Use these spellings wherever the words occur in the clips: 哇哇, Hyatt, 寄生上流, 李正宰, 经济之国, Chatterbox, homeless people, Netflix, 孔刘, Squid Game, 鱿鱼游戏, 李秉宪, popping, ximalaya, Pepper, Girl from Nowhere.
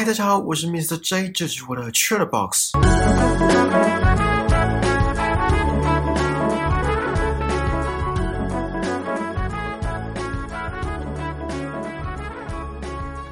嗨，大家好，我是 Mr. J， 这是我的 Chatterbox。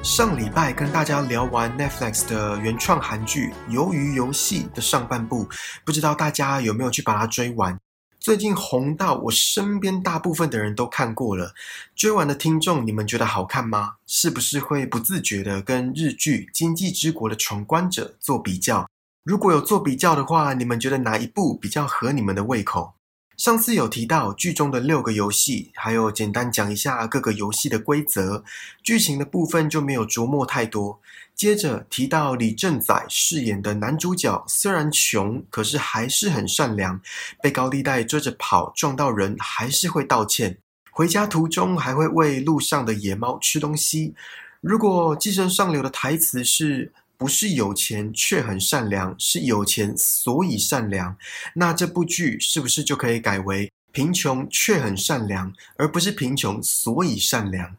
上礼拜跟大家聊完 Netflix 的原创韩剧《鱿鱼游戏》的上半部，不知道大家有没有去把它追完？最近红到我身边大部分的人都看过了，追完的听众你们觉得好看吗？是不是会不自觉的跟日剧《经济之国》的闯关者做比较？如果有做比较的话，你们觉得哪一部比较合你们的胃口？上次有提到剧中的6个游戏，还有简单讲一下各个游戏的规则，剧情的部分就没有琢磨太多。接着提到李正宰饰演的男主角虽然穷，可是还是很善良，被高利贷追着跑撞到人还是会道歉，回家途中还会喂路上的野猫吃东西。如果寄生上流的台词是不是有钱却很善良，是有钱所以善良，那这部剧是不是就可以改为贫穷却很善良，而不是贫穷所以善良？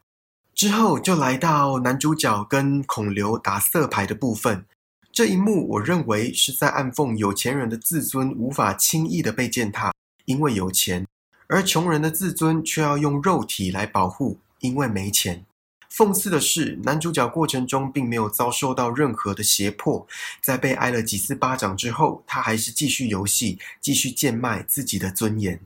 之后就来到男主角跟孔刘打色牌的部分，这一幕我认为是在暗讽有钱人的自尊无法轻易的被践踏，因为有钱，而穷人的自尊却要用肉体来保护，因为没钱。讽刺的是，男主角过程中并没有遭受到任何的胁迫，在被挨了几次巴掌之后，他还是继续游戏，继续贱卖自己的尊严。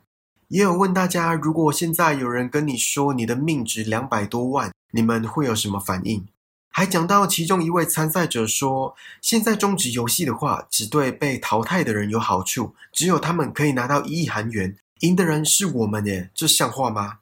也有问大家，如果现在有人跟你说你的命值200多万，你们会有什么反应？还讲到其中一位参赛者说，现在终止游戏的话，只对被淘汰的人有好处，只有他们可以拿到1亿韩元，赢的人是我们耶，这像话吗？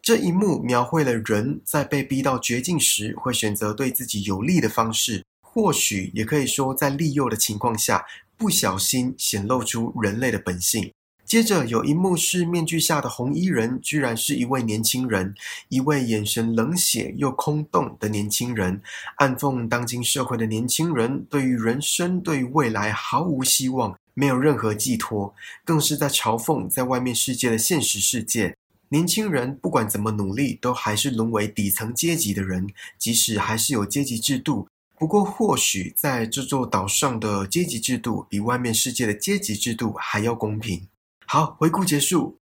这一幕描绘了人在被逼到绝境时会选择对自己有利的方式，或许也可以说在利诱的情况下，不小心显露出人类的本性。接着有一幕是面具下的红衣人居然是一位年轻人，一位眼神冷血又空洞的年轻人，暗讽当今社会的年轻人对于人生、对于未来毫无希望，没有任何寄托，更是在嘲讽在外面世界的现实世界，年轻人不管怎么努力都还是沦为底层阶级的人，即使还是有阶级制度，不过或许在这座岛上的阶级制度比外面世界的阶级制度还要公平。好，回顾结束。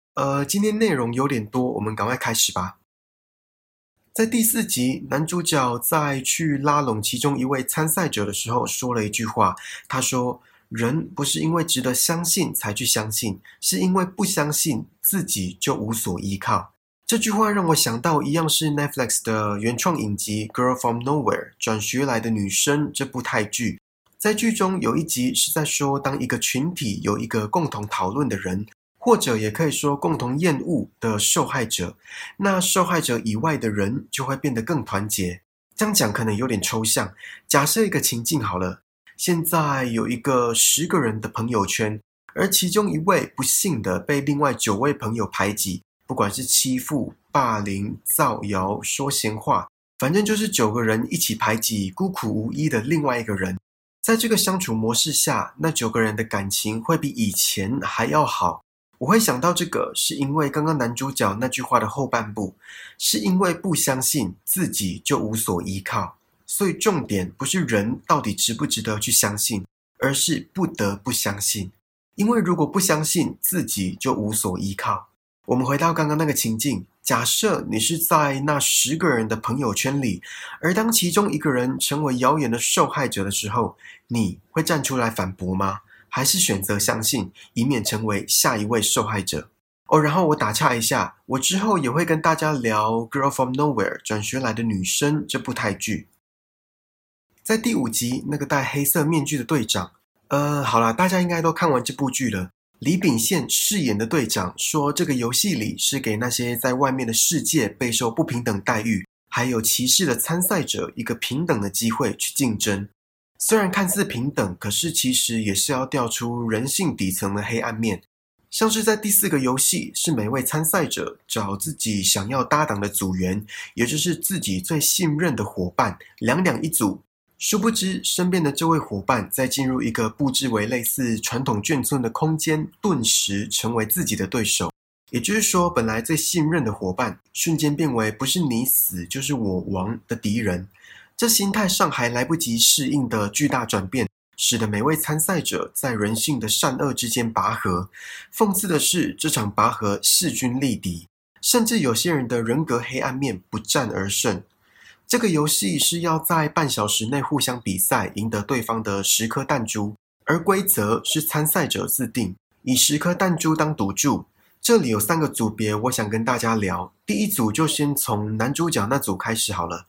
今天内容有点多，我们赶快开始吧。在第4集，男主角在去拉拢其中一位参赛者的时候说了一句话，他说，人不是因为值得相信才去相信，是因为不相信自己就无所依靠。这句话让我想到一样是 Netflix 的原创影集《Girl from Nowhere》转学来的女生这部泰剧，在剧中有一集是在说，当一个群体有一个共同讨论的人，或者也可以说共同厌恶的受害者，那受害者以外的人就会变得更团结。这样讲可能有点抽象，假设一个情境好了，现在有一个10个人的朋友圈，而其中一位不幸的被另外9位朋友排挤，不管是欺负、霸凌、造谣、说闲话，反正就是9个人一起排挤孤苦无依的另外一个人。在这个相处模式下，那9个人的感情会比以前还要好。我会想到这个是因为刚刚男主角那句话的后半部，是因为不相信自己就无所依靠，所以重点不是人到底值不值得去相信，而是不得不相信，因为如果不相信自己就无所依靠。我们回到刚刚那个情境，假设你是在那10个人的朋友圈里，而当其中一个人成为谣言的受害者的时候，你会站出来反驳吗？还是选择相信，以免成为下一位受害者？然后我打岔一下，我之后也会跟大家聊《Girl from Nowhere》转学来的女生这部泰剧。在第5集，那个戴黑色面具的队长，好啦，大家应该都看完这部剧了。李秉宪饰演的队长说，这个游戏里是给那些在外面的世界备受不平等待遇还有歧视的参赛者一个平等的机会去竞争，虽然看似平等，可是其实也是要调出人性底层的黑暗面。像是在第4个游戏，是每位参赛者找自己想要搭档的组员，也就是自己最信任的伙伴，2-2一组，殊不知身边的这位伙伴在进入一个布置为类似传统眷村的空间，顿时成为自己的对手，也就是说本来最信任的伙伴瞬间变为不是你死就是我亡的敌人。这心态上还来不及适应的巨大转变，使得每位参赛者在人性的善恶之间拔河。讽刺的是，这场拔河势均力敌，甚至有些人的人格黑暗面不战而胜。这个游戏是要在半小时内互相比赛，赢得对方的10颗弹珠，而规则是参赛者自定，以10颗弹珠当赌注。这里有3个组别，我想跟大家聊。第一组就先从男主角那组开始好了。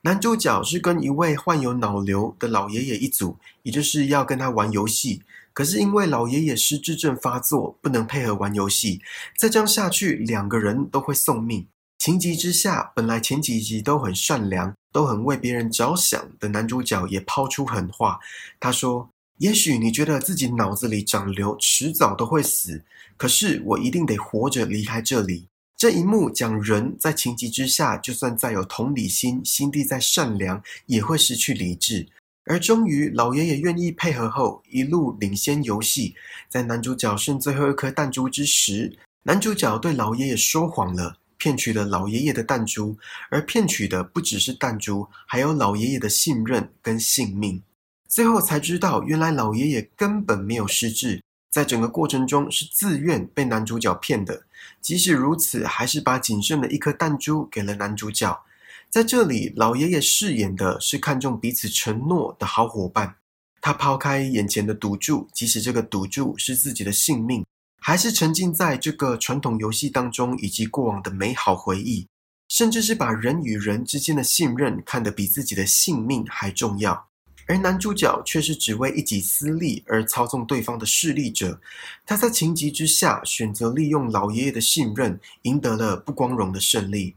男主角是跟一位患有脑瘤的老爷爷一组，也就是要跟他玩游戏。可是因为老爷爷失智症发作，不能配合玩游戏，再这样下去2个人都会送命。情急之下，本来前几集都很善良，都很为别人着想的男主角也抛出狠话。他说，也许你觉得自己脑子里长瘤迟早都会死，可是我一定得活着离开这里。这一幕讲人在情急之下，就算再有同理心，心地再善良，也会失去理智。而终于老爷爷愿意配合后，一路领先游戏。在男主角剩最后1颗弹珠之时，男主角对老爷爷说谎了，骗取了老爷爷的弹珠，而骗取的不只是弹珠，还有老爷爷的信任跟性命。最后才知道，原来老爷爷根本没有失智，在整个过程中是自愿被男主角骗的。即使如此，还是把仅剩的1颗弹珠给了男主角。在这里，老爷爷饰演的是看重彼此承诺的好伙伴，他抛开眼前的赌注，即使这个赌注是自己的性命，还是沉浸在这个传统游戏当中以及过往的美好回忆，甚至是把人与人之间的信任看得比自己的性命还重要。而男主角却是只为一己私利而操纵对方的势力者，他在情急之下选择利用老爷爷的信任，赢得了不光荣的胜利。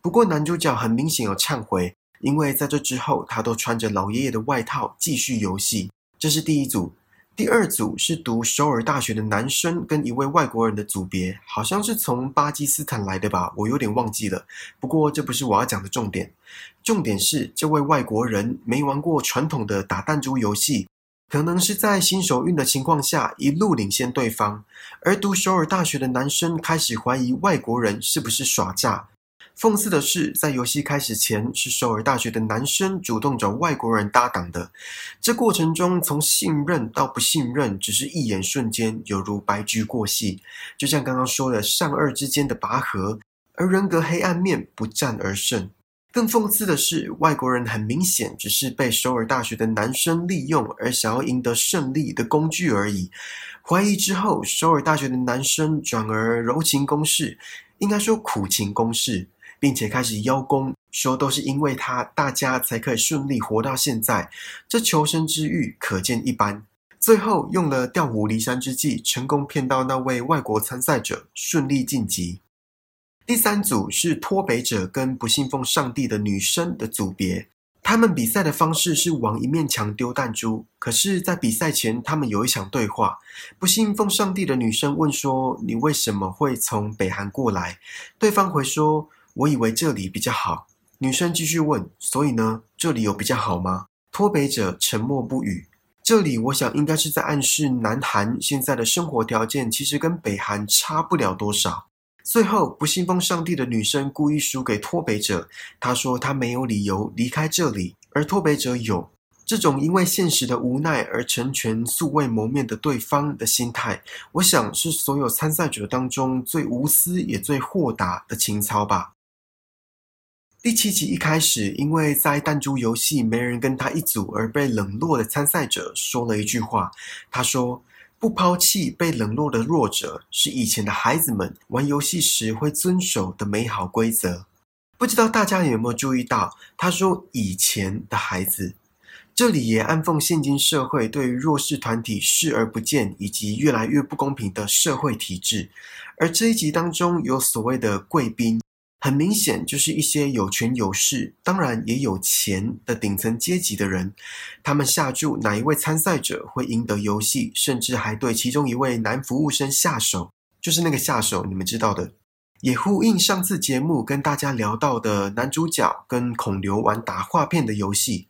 不过男主角很明显有忏悔，因为在这之后他都穿着老爷爷的外套继续游戏。这是第一组。第二组是读首尔大学的男生跟一位外国人的组别，好像是从巴基斯坦来的吧，我有点忘记了，不过这不是我要讲的重点。重点是这位外国人没玩过传统的打弹珠游戏，可能是在新手运的情况下一路领先对方，而读首尔大学的男生开始怀疑外国人是不是耍诈。讽刺的是，在游戏开始前，是首尔大学的男生主动找外国人搭档的。这过程中，从信任到不信任，只是一眼瞬间，犹如白驹过隙。就像刚刚说的，善恶之间的拔河，而人格黑暗面不战而胜。更讽刺的是，外国人很明显只是被首尔大学的男生利用而想要赢得胜利的工具而已。怀疑之后，首尔大学的男生转而柔情攻势，应该说苦情攻势，并且开始邀功，说都是因为他，大家才可以顺利活到现在。这求生之欲可见一斑。最后用了调虎离山之计，成功骗到那位外国参赛者，顺利晋级。第三组是脱北者跟不信奉上帝的女生的组别。他们比赛的方式是往一面墙丢弹珠，可是在比赛前他们有一场对话。不信奉上帝的女生问说，你为什么会从北韩过来？对方回说，我以为这里比较好。女生继续问，所以呢，这里有比较好吗？脱北者沉默不语。这里我想应该是在暗示南韩现在的生活条件其实跟北韩差不了多少。最后，不信奉上帝的女生故意输给脱北者，她说她没有理由离开这里，而脱北者有。这种因为现实的无奈而成全素未谋面的对方的心态，我想是所有参赛者当中最无私也最豁达的情操吧。第7集一开始，因为在弹珠游戏没人跟他一组而被冷落的参赛者说了一句话，他说，不抛弃被冷落的弱者是以前的孩子们玩游戏时会遵守的美好规则。不知道大家有没有注意到，他说以前的孩子，这里也暗讽现今社会对于弱势团体视而不见，以及越来越不公平的社会体制。而这一集当中有所谓的贵宾，很明显就是一些有权有势，当然也有钱的顶层阶级的人，他们下注哪一位参赛者会赢得游戏，甚至还对其中一位男服务生下手，就是那个下手你们知道的。也呼应上次节目跟大家聊到的男主角跟孔刘玩打画片的游戏，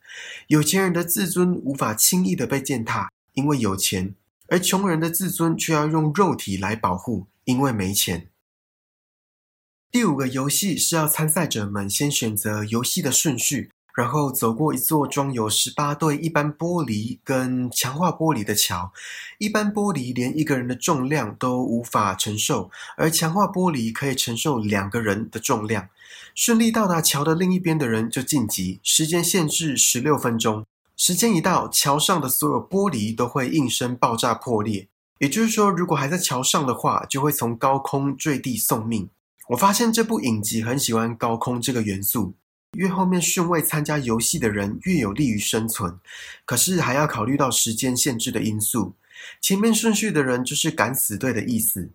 有钱人的自尊无法轻易的被践踏，因为有钱，而穷人的自尊却要用肉体来保护，因为没钱。第5个游戏是要参赛者们先选择游戏的顺序，然后走过一座装有18对一般玻璃跟强化玻璃的桥。一般玻璃连一个人的重量都无法承受，而强化玻璃可以承受2个人的重量。顺利到达桥的另一边的人就晋级，时间限制16分钟。时间一到，桥上的所有玻璃都会应声爆炸破裂。也就是说，如果还在桥上的话，就会从高空坠地送命。我发现这部影集很喜欢高空这个元素，越后面顺位参加游戏的人越有利于生存，可是还要考虑到时间限制的因素。前面顺序的人就是敢死队的意思。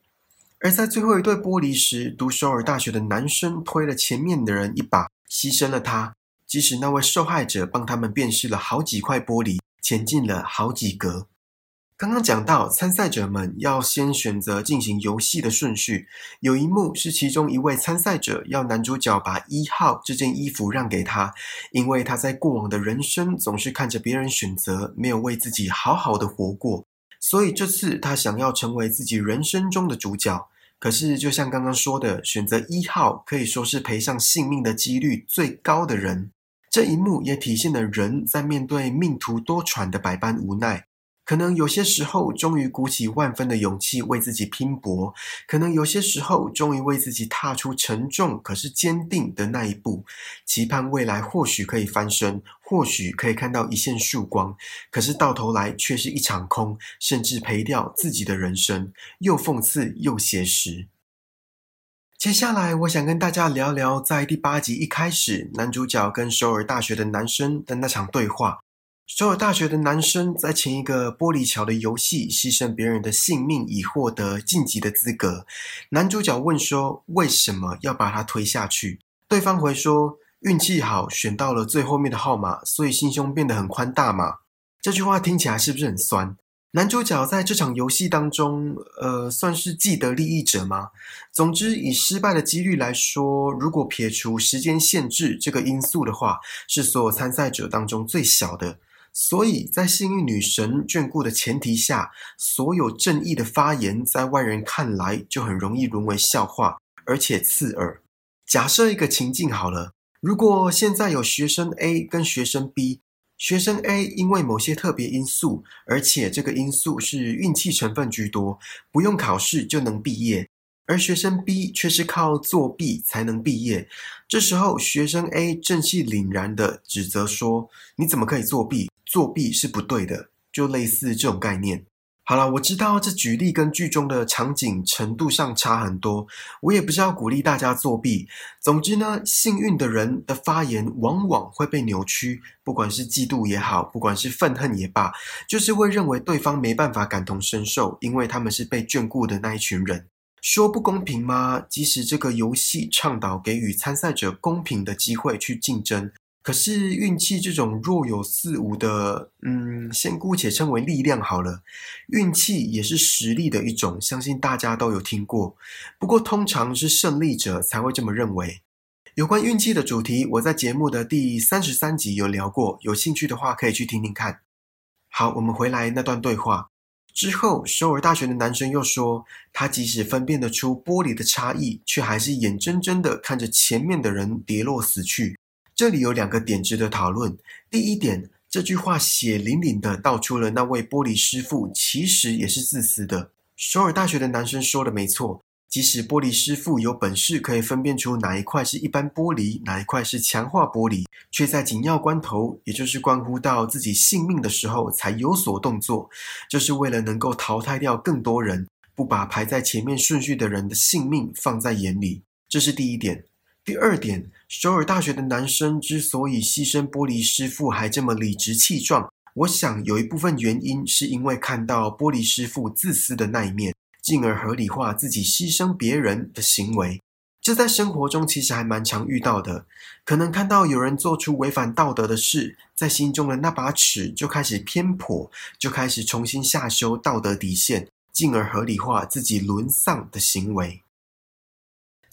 而在最后一对玻璃时，读首尔大学的男生推了前面的人一把，牺牲了他，即使那位受害者帮他们辨识了好几块玻璃，前进了好几格。刚刚讲到参赛者们要先选择进行游戏的顺序，有一幕是其中一位参赛者要男主角把1号这件衣服让给他，因为他在过往的人生总是看着别人选择，没有为自己好好的活过，所以这次他想要成为自己人生中的主角。可是就像刚刚说的，选择1号可以说是赔上性命的几率最高的人。这一幕也体现了人在面对命途多舛的百般无奈，可能有些时候终于鼓起万分的勇气为自己拼搏，可能有些时候终于为自己踏出沉重可是坚定的那一步，期盼未来或许可以翻身，或许可以看到一线曙光，可是到头来却是一场空，甚至赔掉自己的人生，又讽刺又写实。接下来我想跟大家聊聊在第8集一开始，男主角跟首尔大学的男生的那场对话。首尔大学的男生在前一个玻璃桥的游戏牺牲别人的性命以获得晋级的资格。男主角问说为什么要把他推下去，对方回说运气好选到了最后面的号码，所以心胸变得很宽大嘛。这句话听起来是不是很酸？男主角在这场游戏当中算是既得利益者吗？总之以失败的几率来说，如果撇除时间限制这个因素的话，是所有参赛者当中最小的。所以在幸运女神眷顾的前提下，所有正义的发言在外人看来就很容易沦为笑话，而且刺耳。假设一个情境好了，如果现在有学生 A 跟学生 B， 学生 A 因为某些特别因素，而且这个因素是运气成分居多，不用考试就能毕业，而学生 B 却是靠作弊才能毕业。这时候学生 A 正气凛然地指责说，你怎么可以作弊，作弊是不对的，就类似这种概念。好了，我知道这举例跟剧中的场景程度上差很多，我也不是要鼓励大家作弊。总之呢，幸运的人的发言往往会被扭曲，不管是嫉妒也好，不管是愤恨也罢，就是会认为对方没办法感同身受，因为他们是被眷顾的那一群人。说不公平吗？即使这个游戏倡导给予参赛者公平的机会去竞争，可是运气这种若有似无的先姑且称为力量好了，运气也是实力的一种，相信大家都有听过，不过通常是胜利者才会这么认为。有关运气的主题我在节目的第33集有聊过，有兴趣的话可以去听听看。好，我们回来那段对话之后，首尔大学的男生又说，他即使分辨得出玻璃的差异，却还是眼睁睁地看着前面的人跌落死去。这里有2个点值得讨论。第一点，这句话血淋淋地道出了那位玻璃师傅其实也是自私的。首尔大学的男生说的没错，即使玻璃师傅有本事可以分辨出哪一块是一般玻璃，哪一块是强化玻璃，却在紧要关头，也就是关乎到自己性命的时候才有所动作，这是为了能够淘汰掉更多人，不把排在前面顺序的人的性命放在眼里。这是第一点。第二点，首尔大学的男生之所以牺牲玻璃师傅还这么理直气壮，我想有一部分原因是因为看到玻璃师傅自私的那一面，进而合理化自己牺牲别人的行为。这在生活中其实还蛮常遇到的，可能看到有人做出违反道德的事，在心中的那把尺就开始偏颇，就开始重新下修道德底线，进而合理化自己沦丧的行为。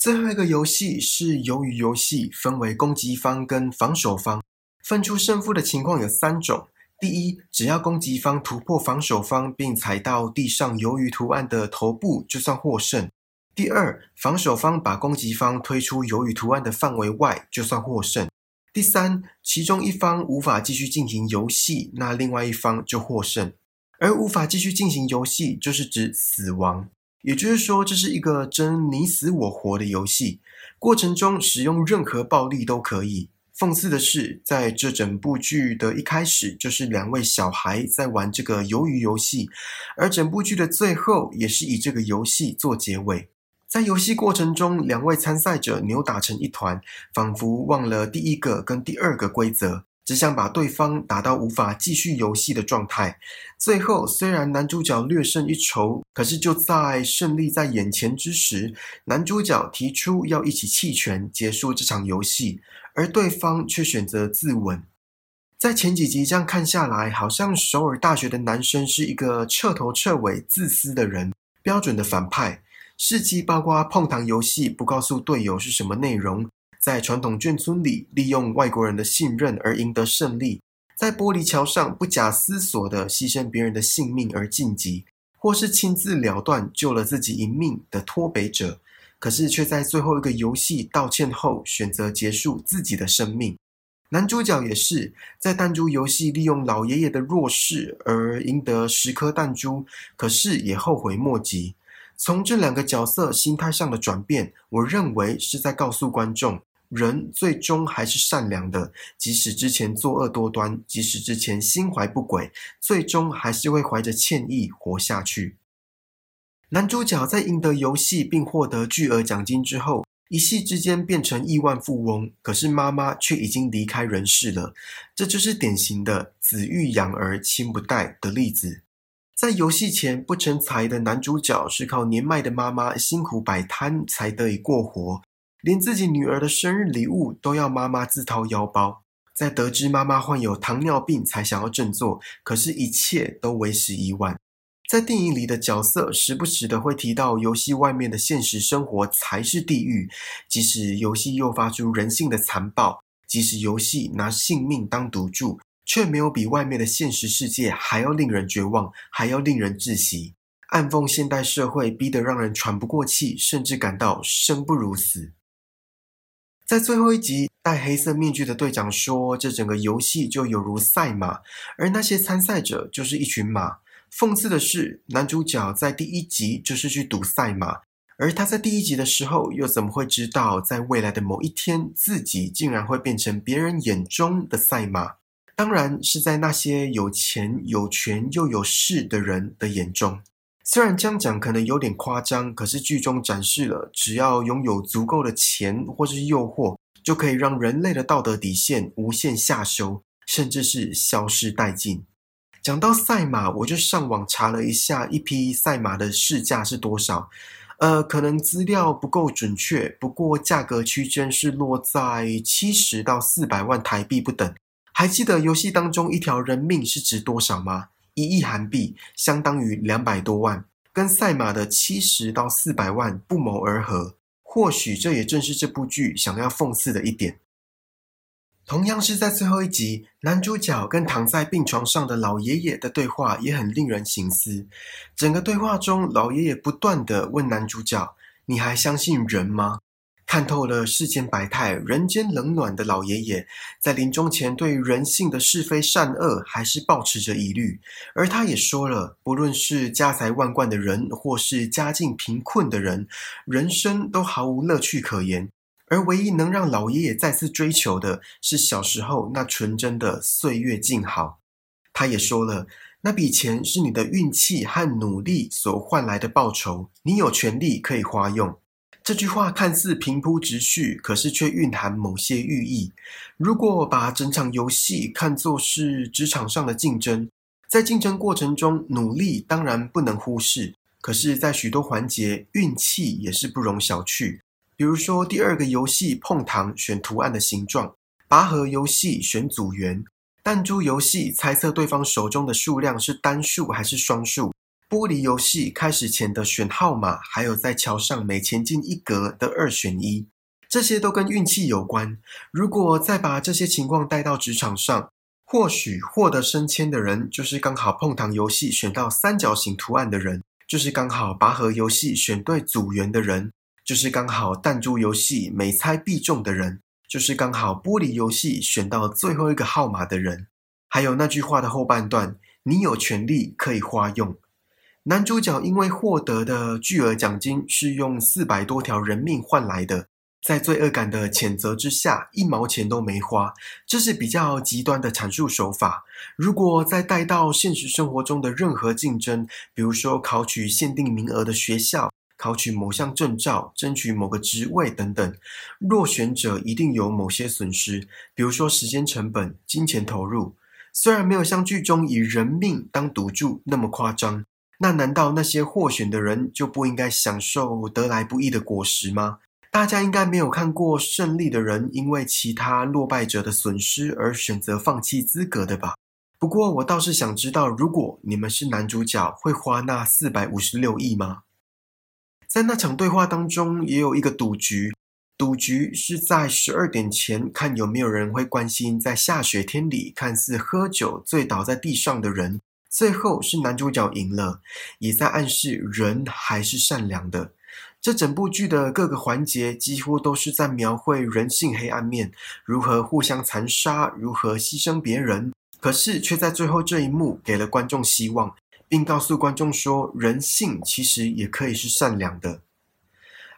最后一个游戏是鱿鱼游戏，分为攻击方跟防守方，分出胜负的情况有3种。第一，只要攻击方突破防守方并踩到地上鱿鱼图案的头部就算获胜。第二，防守方把攻击方推出鱿鱼图案的范围外就算获胜。第三，其中一方无法继续进行游戏，那另外一方就获胜。而无法继续进行游戏就是指死亡，也就是说这是一个争你死我活的游戏，过程中使用任何暴力都可以。讽刺的是，在这整部剧的一开始就是两位小孩在玩这个鱿鱼游戏，而整部剧的最后也是以这个游戏做结尾。在游戏过程中，两位参赛者扭打成一团，仿佛忘了第一个跟第二个规则，只想把对方打到无法继续游戏的状态。最后虽然男主角略胜一筹，可是就在胜利在眼前之时，男主角提出要一起弃权结束这场游戏，而对方却选择自刎。在前几集这样看下来，好像首尔大学的男生是一个彻头彻尾自私的人，标准的反派。事迹包括碰糖游戏不告诉队友是什么内容，在传统眷村里利用外国人的信任而赢得胜利，在玻璃桥上不假思索地牺牲别人的性命而晋级，或是亲自了断救了自己一命的脱北者，可是却在最后一个游戏道歉后选择结束自己的生命。男主角也是在弹珠游戏利用老爷爷的弱势而赢得10颗弹珠，可是也后悔莫及。从这两个角色心态上的转变，我认为是在告诉观众，人最终还是善良的，即使之前作恶多端，即使之前心怀不轨，最终还是会怀着歉意活下去。男主角在赢得游戏并获得巨额奖金之后，一夕之间变成亿万富翁，可是妈妈却已经离开人世了，这就是典型的子欲养而亲不待的例子。在游戏前不成才的男主角是靠年迈的妈妈辛苦摆摊才得以过活，连自己女儿的生日礼物都要妈妈自掏腰包。在得知妈妈患有糖尿病才想要振作，可是一切都为时已晚。在电影里的角色时不时的会提到游戏外面的现实生活才是地狱，即使游戏诱发出人性的残暴，即使游戏拿性命当赌注，却没有比外面的现实世界还要令人绝望，还要令人窒息。暗讽现代社会逼得让人喘不过气，甚至感到生不如死。在最后一集，戴黑色面具的队长说，这整个游戏就有如赛马，而那些参赛者就是一群马。讽刺的是，男主角在第一集就是去赌赛马，而他在第一集的时候又怎么会知道，在未来的某一天，自己竟然会变成别人眼中的赛马，当然是在那些有钱有权又有势的人的眼中。虽然这样讲可能有点夸张，可是剧中展示了只要拥有足够的钱或是诱惑，就可以让人类的道德底线无限下修，甚至是消失殆尽。讲到赛马，我就上网查了一下一匹赛马的市价是多少，可能资料不够准确，不过价格区间是落在70到400万台币不等。还记得游戏当中一条人命是值多少吗？1亿韩币，相当于200多万，跟赛马的70到400万不谋而合。或许这也正是这部剧想要讽刺的一点。同样是在最后一集，男主角跟躺在病床上的老爷爷的对话也很令人省思。整个对话中，老爷爷不断地问男主角，你还相信人吗？看透了世间百态，人间冷暖的老爷爷，在临终前对人性的是非善恶还是抱持着疑虑。而他也说了，不论是家财万贯的人，或是家境贫困的人，人生都毫无乐趣可言。而唯一能让老爷爷再次追求的，是小时候那纯真的岁月静好。他也说了，那笔钱是你的运气和努力所换来的报酬，你有权利可以花用。这句话看似平铺直叙，可是却蕴含某些寓意。如果把整场游戏看作是职场上的竞争，在竞争过程中，努力当然不能忽视，可是在许多环节，运气也是不容小觑。比如说第2个游戏碰糖选图案的形状，拔河游戏选组员，弹珠游戏猜测对方手中的数量是单数还是双数，玻璃游戏开始前的选号码，还有在桥上每前进一格的2选1，这些都跟运气有关。如果再把这些情况带到职场上，或许获得升迁的人就是刚好碰糖游戏选到三角形图案的人，就是刚好拔河游戏选对组员的人，就是刚好弹珠游戏每猜必中的人，就是刚好玻璃游戏选到最后一个号码的人。还有那句话的后半段，你有权利可以花用。男主角因为获得的巨额奖金是用400多条人命换来的，在罪恶感的谴责之下，1毛钱都没花，这是比较极端的阐述手法。如果再带到现实生活中的任何竞争，比如说考取限定名额的学校，考取某项证照，争取某个职位等等，落选者一定有某些损失，比如说时间成本、金钱投入。虽然没有像剧中以人命当赌注那么夸张，那难道那些获选的人就不应该享受得来不易的果实吗？大家应该没有看过胜利的人因为其他落败者的损失而选择放弃资格的吧？不过我倒是想知道，如果你们是男主角，会花那456亿吗？在那场对话当中也有一个赌局，赌局是在12点前看有没有人会关心在下雪天里看似喝酒醉倒在地上的人，最后是男主角赢了，也在暗示人还是善良的。这整部剧的各个环节几乎都是在描绘人性黑暗面，如何互相残杀，如何牺牲别人，可是却在最后这一幕给了观众希望，并告诉观众说人性其实也可以是善良的。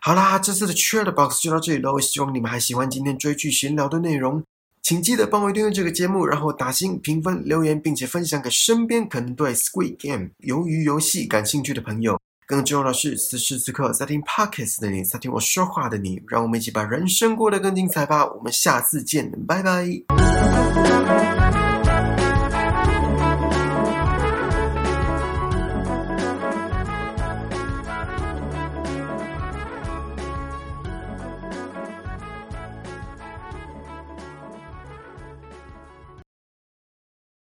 好啦，这次的 Chatterbox 就到这里咯，希望你们还喜欢今天追剧闲聊的内容，请记得帮我订阅这个节目，然后打星、评分、留言，并且分享给身边可能对 Squid Game 鱿鱼游戏感兴趣的朋友。更重要的是，此时此刻在听 Podcast 的你，在听我说话的你，让我们一起把人生过得更精彩吧！我们下次见，拜拜。